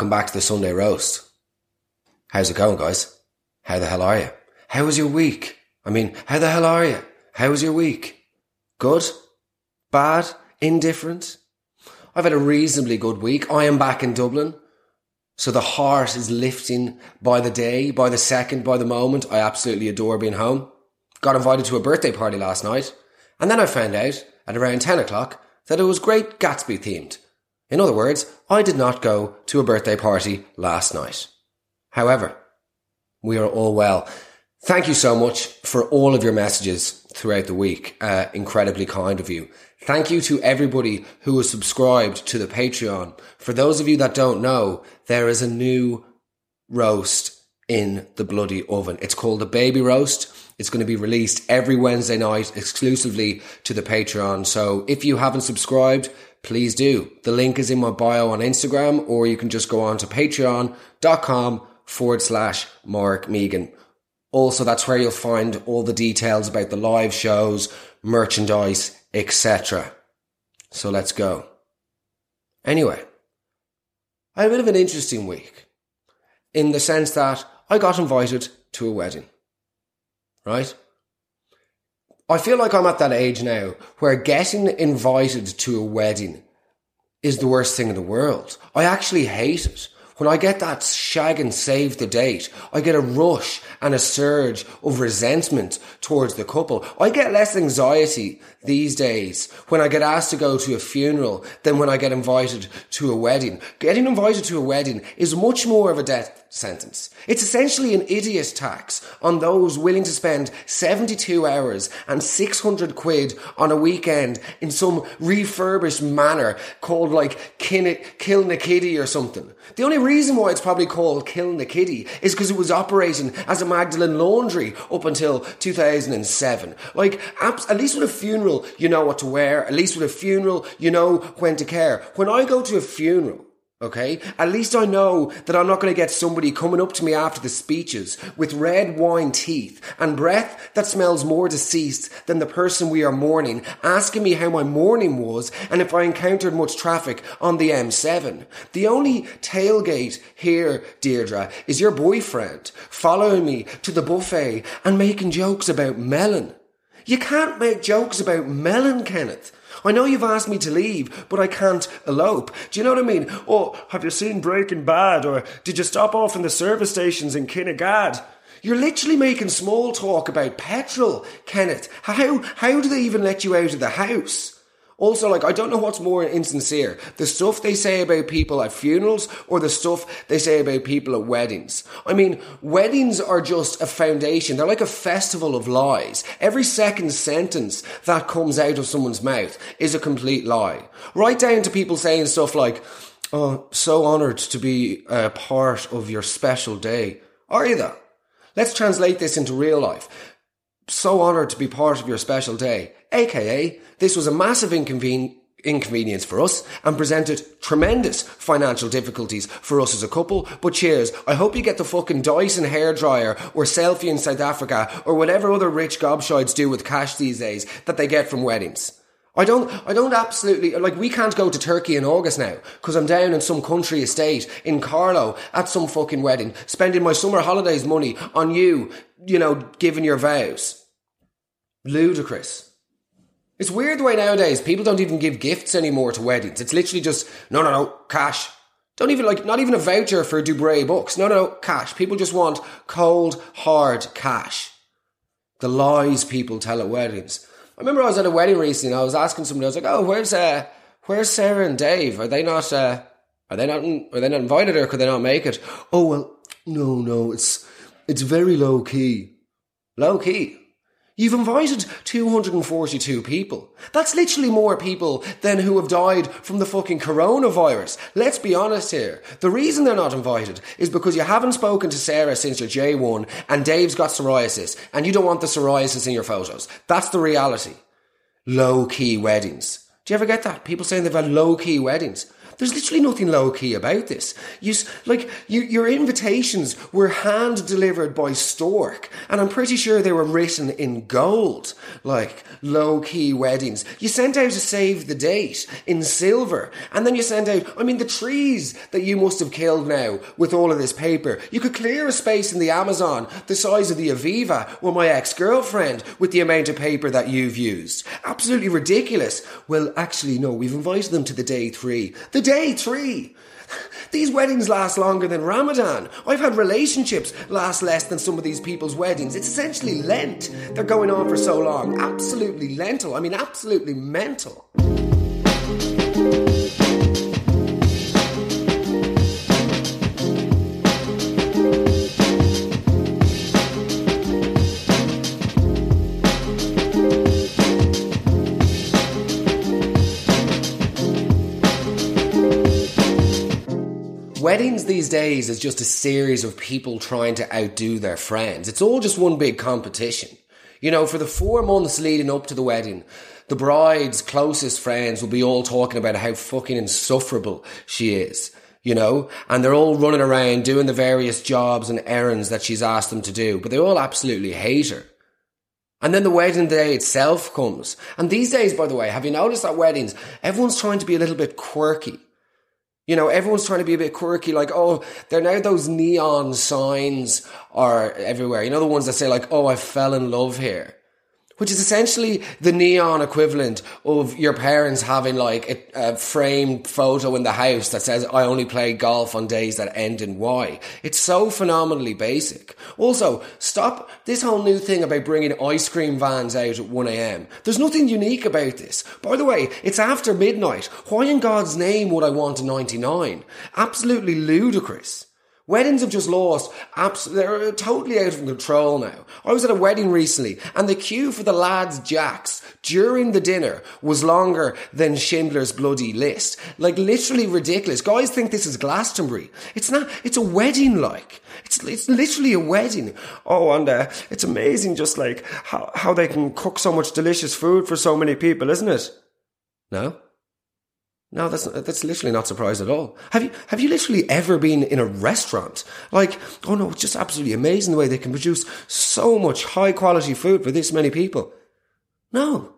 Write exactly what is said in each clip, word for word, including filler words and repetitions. Welcome back to the Sunday Roast. How's it going, guys? How the hell are you? How was your week? I mean, how the hell are you? How was your week? Good? Bad? Indifferent? I've had a reasonably good week. I am back in Dublin. So the heart is lifting by the day, by the second, by the moment. I absolutely adore being home. Got invited to a birthday party last night. And then I found out, at around ten o'clock, that it was Great Gatsby themed. In other words, I did not go to a birthday party last night. However, we are all well. Thank you so much for all of your messages throughout the week. Uh, incredibly kind of you. Thank you to everybody who has subscribed to the Patreon. For those of you that don't know, there is a new roast in the bloody oven. It's called the Baby Roast. It's going to be released every Wednesday night exclusively to the Patreon. So if you haven't subscribed, please do. The link is in my bio on Instagram, or you can just go on to patreon.com forward slash Mark Meagan. Also, that's where you'll find all the details about the live shows, merchandise, et cetera. So let's go. Anyway, I had a bit of an interesting week in the sense that I got invited to a wedding, right? I feel like I'm at that age now where getting invited to a wedding is the worst thing in the world. I actually hate it. When I get that shag and save the date, I get a rush and a surge of resentment towards the couple. I get less anxiety these days when I get asked to go to a funeral than when I get invited to a wedding. Getting invited to a wedding is much more of a death sentence. It's essentially an idiot tax on those willing to spend seventy-two hours and six hundred quid on a weekend in some refurbished manor called like Kilnakiddy or something. The only reason why it's probably called Kilnakiddy is because it was operating as a Magdalene laundry up until two thousand seven. Like, at least with a funeral, you know what to wear. At least with a funeral, you know when to care. When I go to a funeral, okay, at least I know that I'm not going to get somebody coming up to me after the speeches with red wine teeth and breath that smells more deceased than the person we are mourning, asking me how my morning was and if I encountered much traffic on the M seven. The only tailgate here, Deirdre, is your boyfriend following me to the buffet and making jokes about melon. You can't make jokes about melon, Kenneth. I know you've asked me to leave, but I can't elope. Do you know what I mean? Or, have you seen Breaking Bad? Or, did you stop off in the service stations in Kinnegad? You're literally making small talk about petrol, Kenneth. How, how do they even let you out of the house? Also, like, I don't know what's more insincere, the stuff they say about people at funerals or the stuff they say about people at weddings. I mean, weddings are just a foundation. They're like a festival of lies. Every second sentence that comes out of someone's mouth is a complete lie. Right down to people saying stuff like, oh, so honoured to be a part of your special day. Are you though? Let's translate this into real life. So honoured to be part of your special day. A K A, this was a massive inconven- inconvenience for us and presented tremendous financial difficulties for us as a couple. But cheers, I hope you get the fucking Dyson hairdryer or selfie in South Africa or whatever other rich gobshites do with cash these days that they get from weddings. I don't, I don't absolutely, like, we can't go to Turkey in August now because I'm down in some country estate in Carlow at some fucking wedding, spending my summer holidays money on you, you know, giving your vows. Ludicrous. It's weird the way nowadays people don't even give gifts anymore to weddings. It's literally just, no, no, no, cash. Don't even like, not even a voucher for Dubray books. No, no, no, cash. People just want cold, hard cash. The lies people tell at weddings. I remember I was at a wedding recently and I was asking somebody, I was like, oh, where's, uh, where's Sarah and Dave? Are they not, uh, are they not, in, are they not invited or could they not make it? Oh, well, no, no, it's, it's very low key. Low key. You've invited two hundred forty-two people. That's literally more people than who have died from the fucking coronavirus. Let's be honest here. The reason they're not invited is because you haven't spoken to Sarah since your J one and Dave's got psoriasis and you don't want the psoriasis in your photos. That's the reality. Low-key weddings. Do you ever get that? People saying they've had low-key weddings. There's literally nothing low-key about this. You like you, your invitations were hand-delivered by Stork, and I'm pretty sure they were written in gold, like low-key weddings. You sent out a save the date in silver, and then you sent out, I mean, the trees that you must have killed now with all of this paper. You could clear a space in the Amazon the size of the Aviva or my ex-girlfriend with the amount of paper that you've used. Absolutely ridiculous. Well, actually, no, we've invited them to the day three. The day three! These weddings last longer than Ramadan. I've had relationships last less than some of these people's weddings. It's essentially Lent. They're going on for so long. Absolutely lentil. I mean, absolutely mental. Weddings these days is just a series of people trying to outdo their friends. It's all just one big competition. You know, for the four months leading up to the wedding, the bride's closest friends will be all talking about how fucking insufferable she is, you know, and they're all running around doing the various jobs and errands that she's asked them to do, but they all absolutely hate her. And then the wedding day itself comes. And these days, by the way, have you noticed that weddings, everyone's trying to be a little bit quirky. You know, everyone's trying to be a bit quirky, like, oh, there are now those neon signs are everywhere. You know, the ones that say, like, oh, I fell in love here. Which is essentially the neon equivalent of your parents having, like, a, a framed photo in the house that says, I only play golf on days that end in Y. It's so phenomenally basic. Also, stop this whole new thing about bringing ice cream vans out at one a.m. There's nothing unique about this. By the way, it's after midnight. Why in God's name would I want a ninety-nine? Absolutely ludicrous. Weddings have just lost, abs- they're totally out of control now. I was at a wedding recently and the queue for the lads' jacks during the dinner was longer than Schindler's bloody list. Like, literally ridiculous. Guys think this is Glastonbury. It's not, it's a wedding, like. It's it's literally a wedding. Oh, and uh, it's amazing just like how, how they can cook so much delicious food for so many people, isn't it? No? No, that's that's literally not surprised at all. Have you have you literally ever been in a restaurant? Like, oh no, it's just absolutely amazing the way they can produce so much high quality food for this many people. No,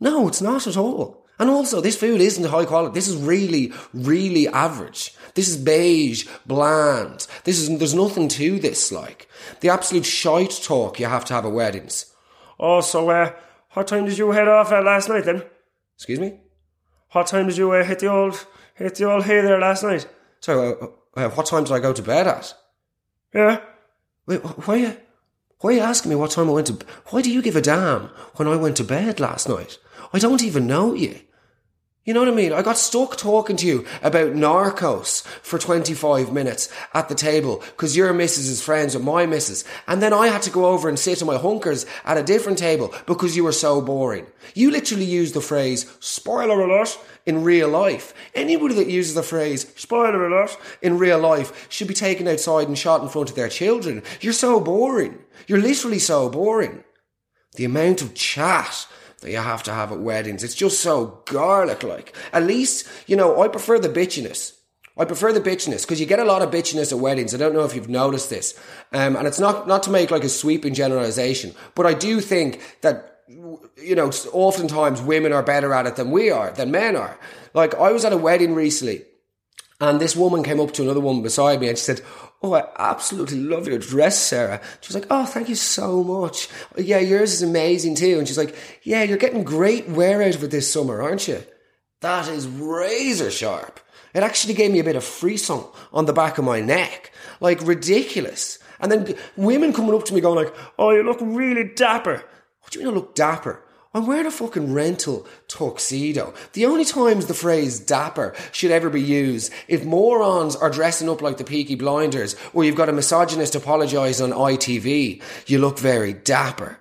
no, it's not at all. And also, this food isn't high quality. This is really, really average. This is beige, bland. This is there's nothing to this. Like the absolute shite talk you have to have at weddings. Oh, so uh, what time did you head off at last night then? Excuse me. What time did you uh, hit the old hit the old hay there last night? So, uh, uh, what time did I go to bed at? Yeah. Wait, why are you, why are you asking me what time I went to... Why do you give a damn when I went to bed last night? I don't even know you. You know what I mean? I got stuck talking to you about Narcos for twenty-five minutes at the table because your missus is friends with my missus. And then I had to go over and sit in my hunkers at a different table because you were so boring. You literally use the phrase, spoiler alert, in real life. Anybody that uses the phrase, spoiler alert, in real life should be taken outside and shot in front of their children. You're so boring. You're literally so boring. The amount of chat that you have to have at weddings. It's just so garlic-like. At least, you know, I prefer the bitchiness. I prefer the bitchiness, because you get a lot of bitchiness at weddings. I don't know if you've noticed this. Um, and it's not, not to make like a sweeping generalization, but I do think that, you know, oftentimes women are better at it than we are, than men are. Like, I was at a wedding recently, and this woman came up to another woman beside me and she said, oh, I absolutely love your dress, Sarah. She was like, oh, thank you so much. Yeah, yours is amazing too. And she's like, yeah, you're getting great wear out of it this summer, aren't you? That is razor sharp. It actually gave me a bit of frisson on the back of my neck. Like, ridiculous. And then women coming up to me going like, oh, you look really dapper. What do you mean I look dapper? I'm wearing a fucking rental tuxedo. The only times the phrase dapper should ever be used, if morons are dressing up like the Peaky Blinders, or you've got a misogynist apologising on I T V, you look very dapper.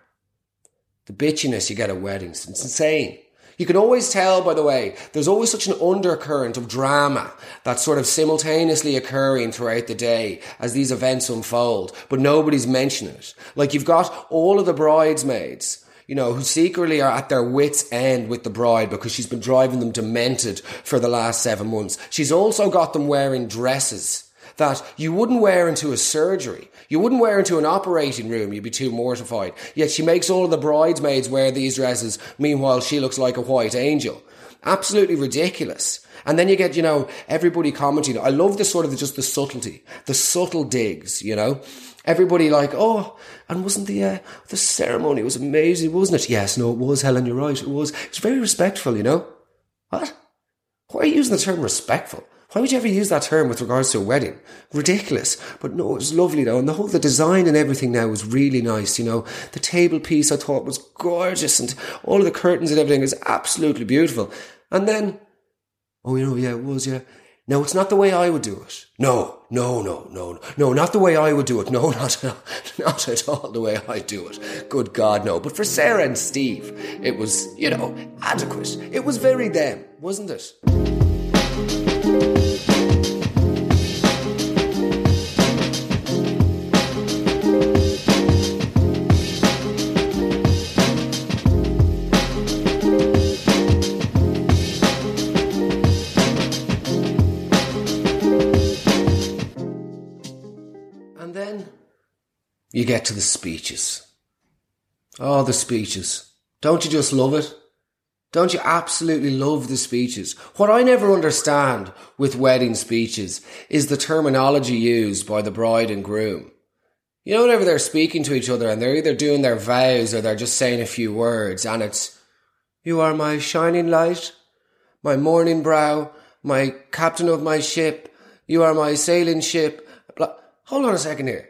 The bitchiness you get at weddings, it's insane. You can always tell, by the way, there's always such an undercurrent of drama that's sort of simultaneously occurring throughout the day as these events unfold, but nobody's mentioning it. Like, you've got all of the bridesmaids, you know, who secretly are at their wits' end with the bride because she's been driving them demented for the last seven months. She's also got them wearing dresses that you wouldn't wear into a surgery. You wouldn't wear into an operating room. You'd be too mortified. Yet she makes all of the bridesmaids wear these dresses. Meanwhile, she looks like a white angel. Absolutely ridiculous. And then you get, you know, everybody commenting. I love the sort of just the subtlety, the subtle digs, you know. Everybody like, oh, and wasn't the uh, the ceremony, it was amazing, wasn't it? Yes, no, it was, Helen, you're right, it was. It was very respectful, you know. What? Why are you using the term respectful? Why would you ever use that term with regards to a wedding? Ridiculous. But no, it was lovely though. And the whole, the design and everything now was really nice, you know. The table piece I thought was gorgeous and all of the curtains and everything is absolutely beautiful. And then, oh, you know, yeah, it was, yeah. No, it's not the way I would do it. No, no, no, no, no, not the way I would do it. No, not, not at all the way I do it. Good God, no. But for Sarah and Steve, it was, you know, adequate. It was very them, wasn't it? And then you get to the speeches. Oh, the speeches. Don't you just love it? Don't you absolutely love the speeches? What I never understand with wedding speeches is the terminology used by the bride and groom. You know, whenever they're speaking to each other and they're either doing their vows or they're just saying a few words and it's, you are my shining light, my morning brow, my captain of my ship, you are my sailing ship. Hold on a second here.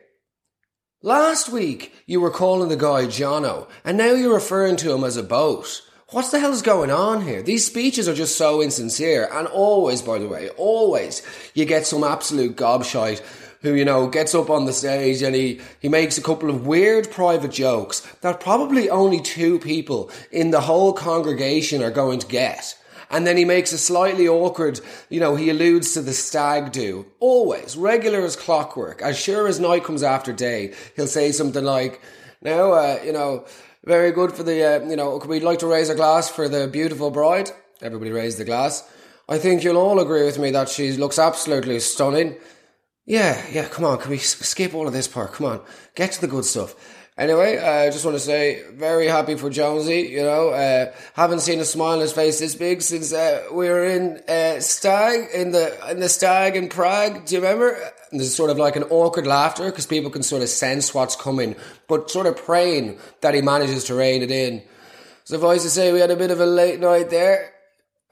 Last week you were calling the guy Jono and now you're referring to him as a boat. What the hell is going on here? These speeches are just so insincere. And always, by the way, always, you get some absolute gobshite who, you know, gets up on the stage and he, he makes a couple of weird private jokes that probably only two people in the whole congregation are going to get. And then he makes a slightly awkward, you know, he alludes to the stag do. Always, regular as clockwork. As sure as night comes after day, he'll say something like, now, uh, you know... very good for the, uh, you know, we'd like to raise a glass for the beautiful bride. Everybody raised the glass. I think you'll all agree with me that she looks absolutely stunning. Yeah, yeah, come on, can we skip all of this part? Come on, get to the good stuff. Anyway, I uh, just want to say, very happy for Jonesy, you know. Uh, haven't seen a smile on his face this big since uh, we were in uh, Stag, in the in the Stag in Prague. Do you remember? And there's sort of like an awkward laughter because people can sort of sense what's coming, but sort of praying that he manages to rein it in. Suffice to say, we had a bit of a late night there.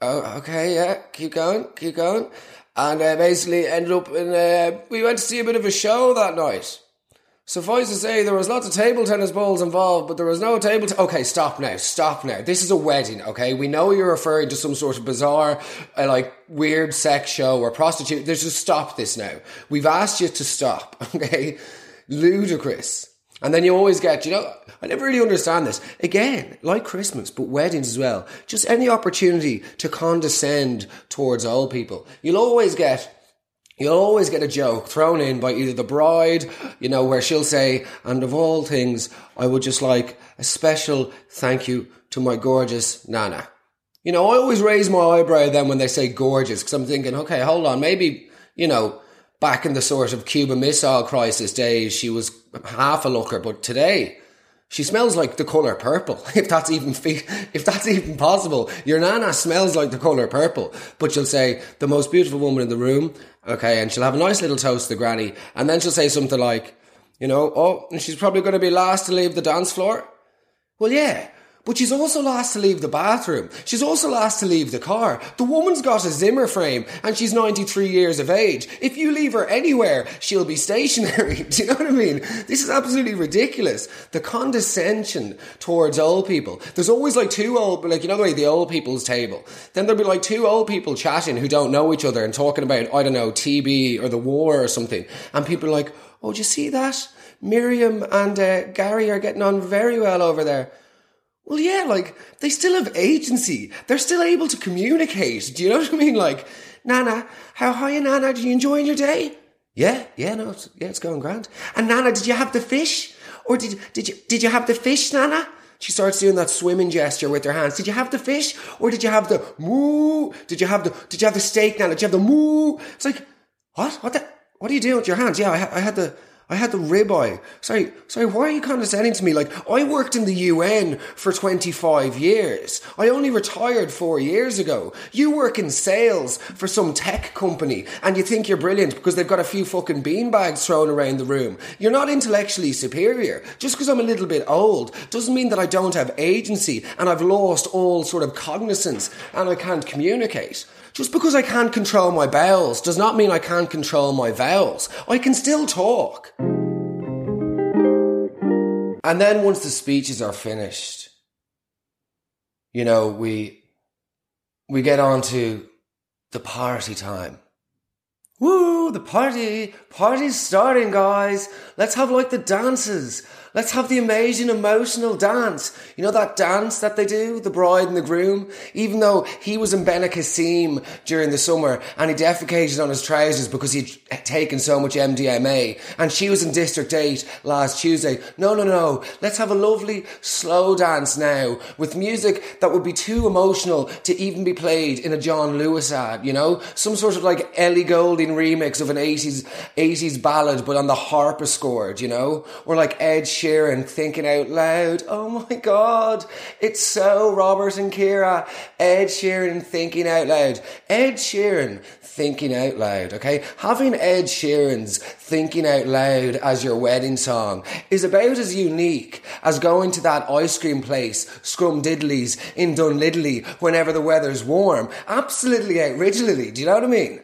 Oh, okay, yeah, keep going, keep going. And uh, basically ended up in, uh, we went to see a bit of a show that night. Suffice to say, there was lots of table tennis balls involved, but there was no table... T- okay, stop now, stop now. This is a wedding, okay? We know you're referring to some sort of bizarre, uh, like, weird sex show or prostitute. There's just stop this now. We've asked you to stop, okay? Ludicrous. And then you always get, you know, I never really understand this. Again, like Christmas, but weddings as well. Just any opportunity to condescend towards old people. You'll always get... You'll always get a joke thrown in by either the bride, you know, where she'll say, and of all things, I would just like a special thank you to my gorgeous Nana. You know, I always raise my eyebrow then when they say gorgeous, because I'm thinking, okay, hold on, maybe, you know, back in the sort of Cuban Missile Crisis days, she was half a looker, but today... she smells like the colour purple, if that's even fe- if that's even possible. Your Nana smells like the colour purple. But she'll say, the most beautiful woman in the room, okay, and she'll have a nice little toast to Granny, and then she'll say something like, you know, oh, and she's probably going to be last to leave the dance floor. Well, yeah, but she's also last to leave the bathroom. She's also last to leave the car. The woman's got a Zimmer frame, and she's ninety-three years of age. If you leave her anywhere, she'll be stationary. Do you know what I mean? This is absolutely ridiculous. The condescension towards old people. There's always like two old, like, you know the way the old people's table. Then there'll be like two old people chatting who don't know each other and talking about, I don't know, T B or the war or something. And people are like, oh, do you see that? Miriam and uh, Gary are getting on very well over there. Well, yeah, like, they still have agency. They're still able to communicate. Do you know what I mean? Like, Nana, how are you, Nana? Are you enjoying your day? Yeah, yeah, no, it's, yeah, it's going grand. And Nana, did you have the fish? Or did did you did you have the fish, Nana? She starts doing that swimming gesture with her hands. Did you have the fish? Or did you have the moo? Did you have the, did you have the steak now? Did you have the moo? It's like, what? What the, what are you doing with your hands? Yeah, I, ha- I had the, I had the ribeye. Sorry, sorry, why are you condescending to me? Like, I worked in the U N for twenty-five years. I only retired four years ago. You work in sales for some tech company and you think you're brilliant because they've got a few fucking beanbags thrown around the room. You're not intellectually superior. Just because I'm a little bit old doesn't mean that I don't have agency and I've lost all sort of cognizance and I can't communicate. Just because I can't control my bowels does not mean I can't control my vowels. I can still talk. And then once the speeches are finished, you know, we we get on to the party time. Woo, the party. Party's starting, guys. Let's have, like, the dances. Let's have the amazing emotional dance. You know that dance that they do? The bride and the groom? Even though he was in Bene Kassim during the summer and he defecated on his trousers because he'd taken so much M D M A and she was in District eight last Tuesday. No, no, no. Let's have a lovely slow dance now with music that would be too emotional to even be played in a John Lewis ad, you know? Some sort of like Ellie Goulding remix of an eighties, eighties ballad but on the harpsichord, you know? Or like Ed Sheeran and thinking out loud. Oh my God, it's so Robert and Kira. Ed Sheeran thinking out loud. Ed Sheeran thinking out loud, okay? Having Ed Sheeran's thinking out loud as your wedding song is about as unique as going to that ice cream place, Scrum Diddly's in Dunlidley, whenever the weather's warm. Absolutely outriginally, do you know what I mean?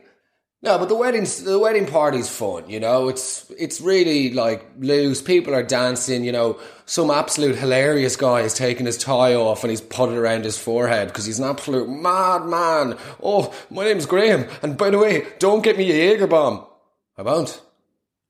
No, but the wedding, the wedding party's fun, you know, it's, it's really like loose. People are dancing, you know, some absolute hilarious guy is taking his tie off and he's putting it around his forehead because he's an absolute madman. Oh, my name's Graham. And by the way, don't get me a Jager bomb. I won't.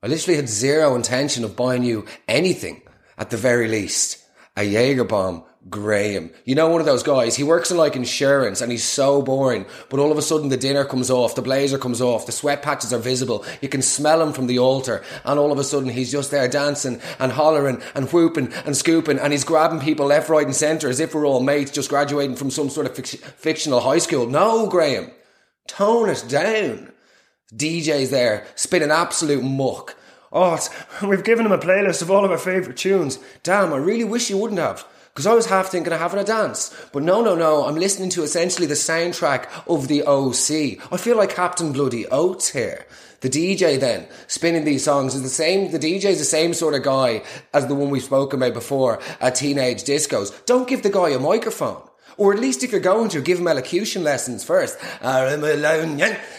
I literally had zero intention of buying you anything, at the very least. A Jager bomb. Graham. You know, one of those guys, he works in like insurance and he's so boring, but all of a sudden the dinner comes off, the blazer comes off, the sweat patches are visible, you can smell him from the altar, and all of a sudden he's just there dancing and hollering and whooping and scooping, and he's grabbing people left, right and centre as if we're all mates just graduating from some sort of fic- fictional high school. No, Graham. Tone it down. D J's there, spinning absolute muck. Oh, it's, we've given him a playlist of all of our favourite tunes. Damn, I really wish you wouldn't have. Because I was half thinking of having a dance. But no, no, no, I'm listening to essentially the soundtrack of the O C. I feel like Captain Bloody Oates here. The D J then, spinning these songs, is the same, the D J's the same sort of guy as the one we've spoken about before at teenage discos. Don't give the guy a microphone. Or at least if you're going to, give him elocution lessons first. I'm alone,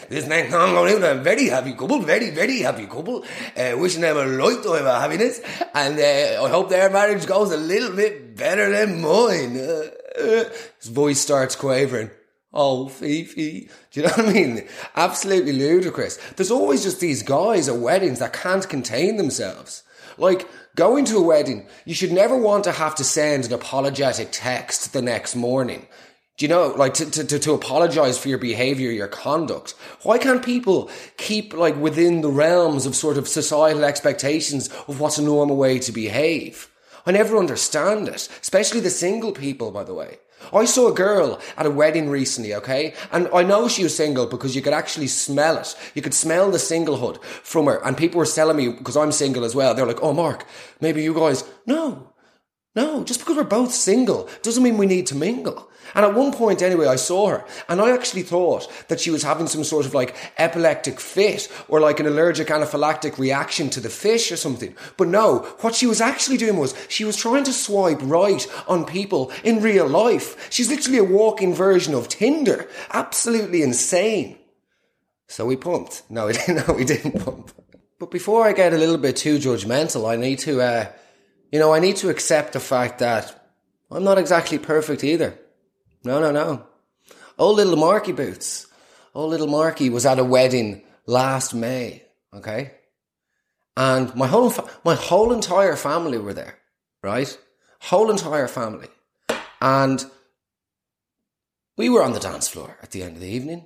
this night I'm very happy couple, very, very happy couple. Uh, wishing them a lifetime of happiness. And uh, I hope their marriage goes a little bit better than mine. Uh, uh. His voice starts quavering. Oh, Fifi. Do you know what I mean? Absolutely ludicrous. There's always just these guys at weddings that can't contain themselves. Like, going to a wedding, you should never want to have to send an apologetic text the next morning. Do you know, like, to, to, to apologise for your behaviour, your conduct. Why can't people keep, like, within the realms of sort of societal expectations of what's a normal way to behave? I never understand it, especially the single people, by the way. I saw a girl at a wedding recently, okay? And I know she was single because you could actually smell it. You could smell the singlehood from her. And people were telling me, because I'm single as well, they're like, oh, Mark, maybe you guys... No. No, just because we're both single doesn't mean we need to mingle. And at one point anyway, I saw her and I actually thought that she was having some sort of like epileptic fit or like an allergic anaphylactic reaction to the fish or something. But no, what she was actually doing was she was trying to swipe right on people in real life. She's literally a walking version of Tinder. Absolutely insane. So we pumped. No, we didn't, no, we didn't pump. But before I get a little bit too judgmental, I need to... uh You know, I need to accept the fact that I'm not exactly perfect either. No, no, no. Old little Marky Boots. Old little Marky was at a wedding last May, okay? And my whole fa- my whole entire family were there, right? Whole entire family. And we were on the dance floor at the end of the evening.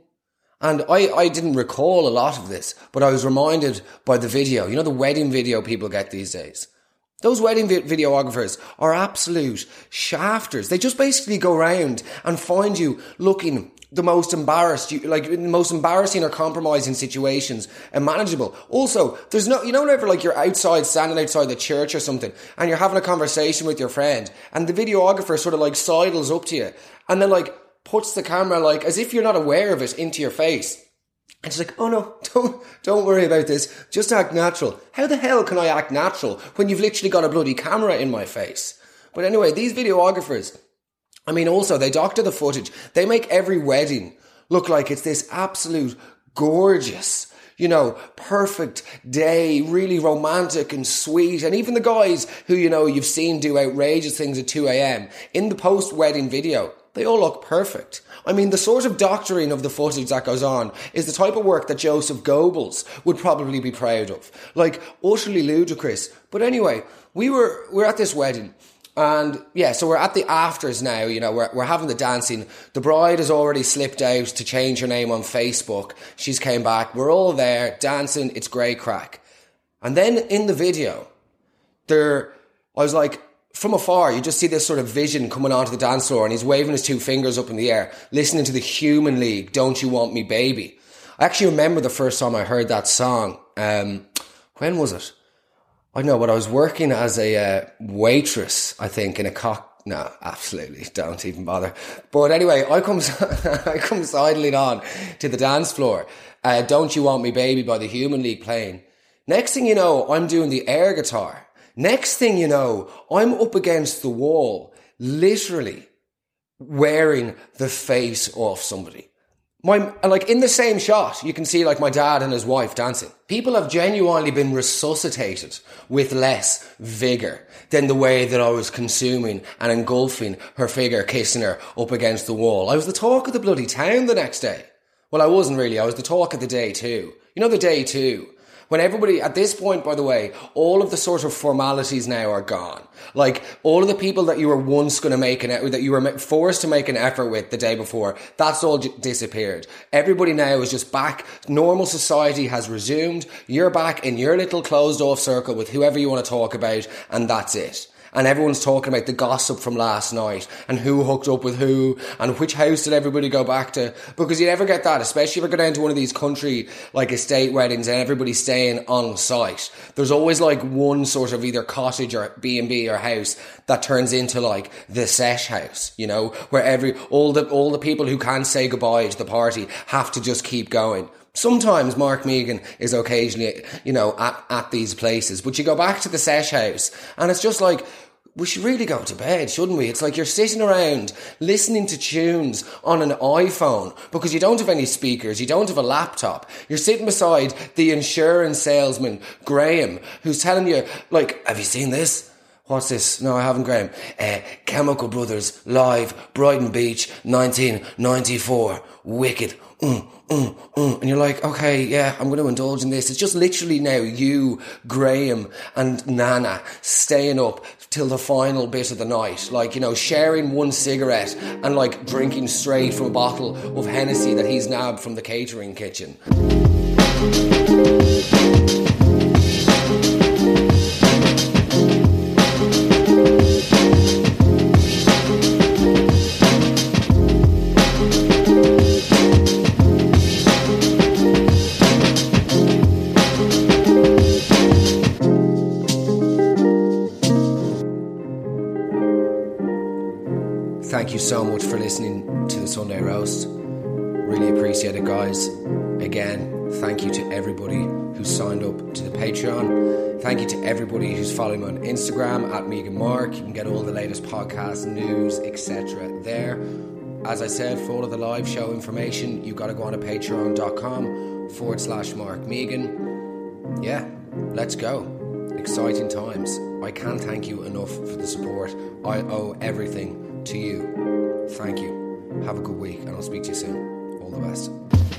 And I, I didn't recall a lot of this, but I was reminded by the video. You know, the wedding video people get these days. Those wedding videographers are absolute shafters. They just basically go around and find you looking the most embarrassed, like the most embarrassing or compromising situations imaginable. Also, there's no, you know, never like you're outside, standing outside the church or something, and you're having a conversation with your friend, and the videographer sort of like sidles up to you, and then like puts the camera like as if you're not aware of it into your face. And she's like, oh no, don't, don't worry about this. Just act natural. How the hell can I act natural when you've literally got a bloody camera in my face? But anyway, these videographers, I mean, also they doctor the footage. They make every wedding look like it's this absolute gorgeous, you know, perfect day, really romantic and sweet. And even the guys who, you know, you've seen do outrageous things at two a.m. in the post-wedding video, they all look perfect. I mean, the sort of doctoring of the footage that goes on is the type of work that Joseph Goebbels would probably be proud of. Like, utterly ludicrous. But anyway, we were we're at this wedding. And yeah, so we're at the afters now, you know, we're, we're having the dancing. The bride has already slipped out to change her name on Facebook. She's came back. We're all there dancing. It's great crack. And then in the video, there, I was like, from afar, you just see this sort of vision coming onto the dance floor, and he's waving his two fingers up in the air, listening to the Human League, Don't You Want Me Baby. I actually remember the first time I heard that song. Um, when was it? I know, but I was working as a uh, waitress, I think, in a cock... No, absolutely, don't even bother. But anyway, I come, I come sidling on to the dance floor. Uh, Don't You Want Me Baby by the Human League playing. Next thing you know, I'm doing the air guitar. Next thing you know, I'm up against the wall, literally wearing the face off somebody. My, like in the same shot, you can see like my dad and his wife dancing. People have genuinely been resuscitated with less vigor than the way that I was consuming and engulfing her figure, kissing her up against the wall. I was the talk of the bloody town the next day. Well, I wasn't really. I was the talk of the day too. You know, the day too. When everybody, at this point, by the way, all of the sort of formalities now are gone. Like, all of the people that you were once going to make an effort, that you were forced to make an effort with the day before, that's all j- disappeared. Everybody now is just back. Normal society has resumed. You're back in your little closed off circle with whoever you want to talk about, and that's it. And everyone's talking about the gossip from last night and who hooked up with who and which house did everybody go back to. Because you never get that, especially if you go down to one of these country, like estate weddings and everybody's staying on site. There's always like one sort of either cottage or B and B or house that turns into like the sesh house, you know, where every, all the, all the people who can't say goodbye to the party have to just keep going. Sometimes Mark Megan is occasionally, you know, at, at these places. But you go back to the sesh house and it's just like, we should really go to bed, shouldn't we? It's like you're sitting around listening to tunes on an iPhone because you don't have any speakers. You don't have a laptop. You're sitting beside the insurance salesman, Graham, who's telling you, like, have you seen this? What's this? No, I haven't, Graham. Uh, Chemical Brothers live, Brighton Beach, nineteen ninety-four. Wicked. Mm, mm, mm. And you're like, okay, yeah, I'm going to indulge in this. It's just literally now you, Graham and Nana staying up till the final bit of the night. Like, you know, sharing one cigarette and like drinking straight from a bottle of Hennessy that he's nabbed from the catering kitchen. Thank you so much for listening to the Sunday Roast. Really appreciate it, guys. Again, thank you to everybody who signed up to the Patreon. Thank you to everybody who's following me on Instagram at Megan Mark. You can get all the latest podcast news, et cetera there. As I said, for all of the live show information, you've got to go on to patreon.com forward slash Mark Megan. Yeah, let's go. Exciting times. I can't thank you enough for the support. I owe everything to you. Thank you. Have a good week, and I'll speak to you soon. All the best.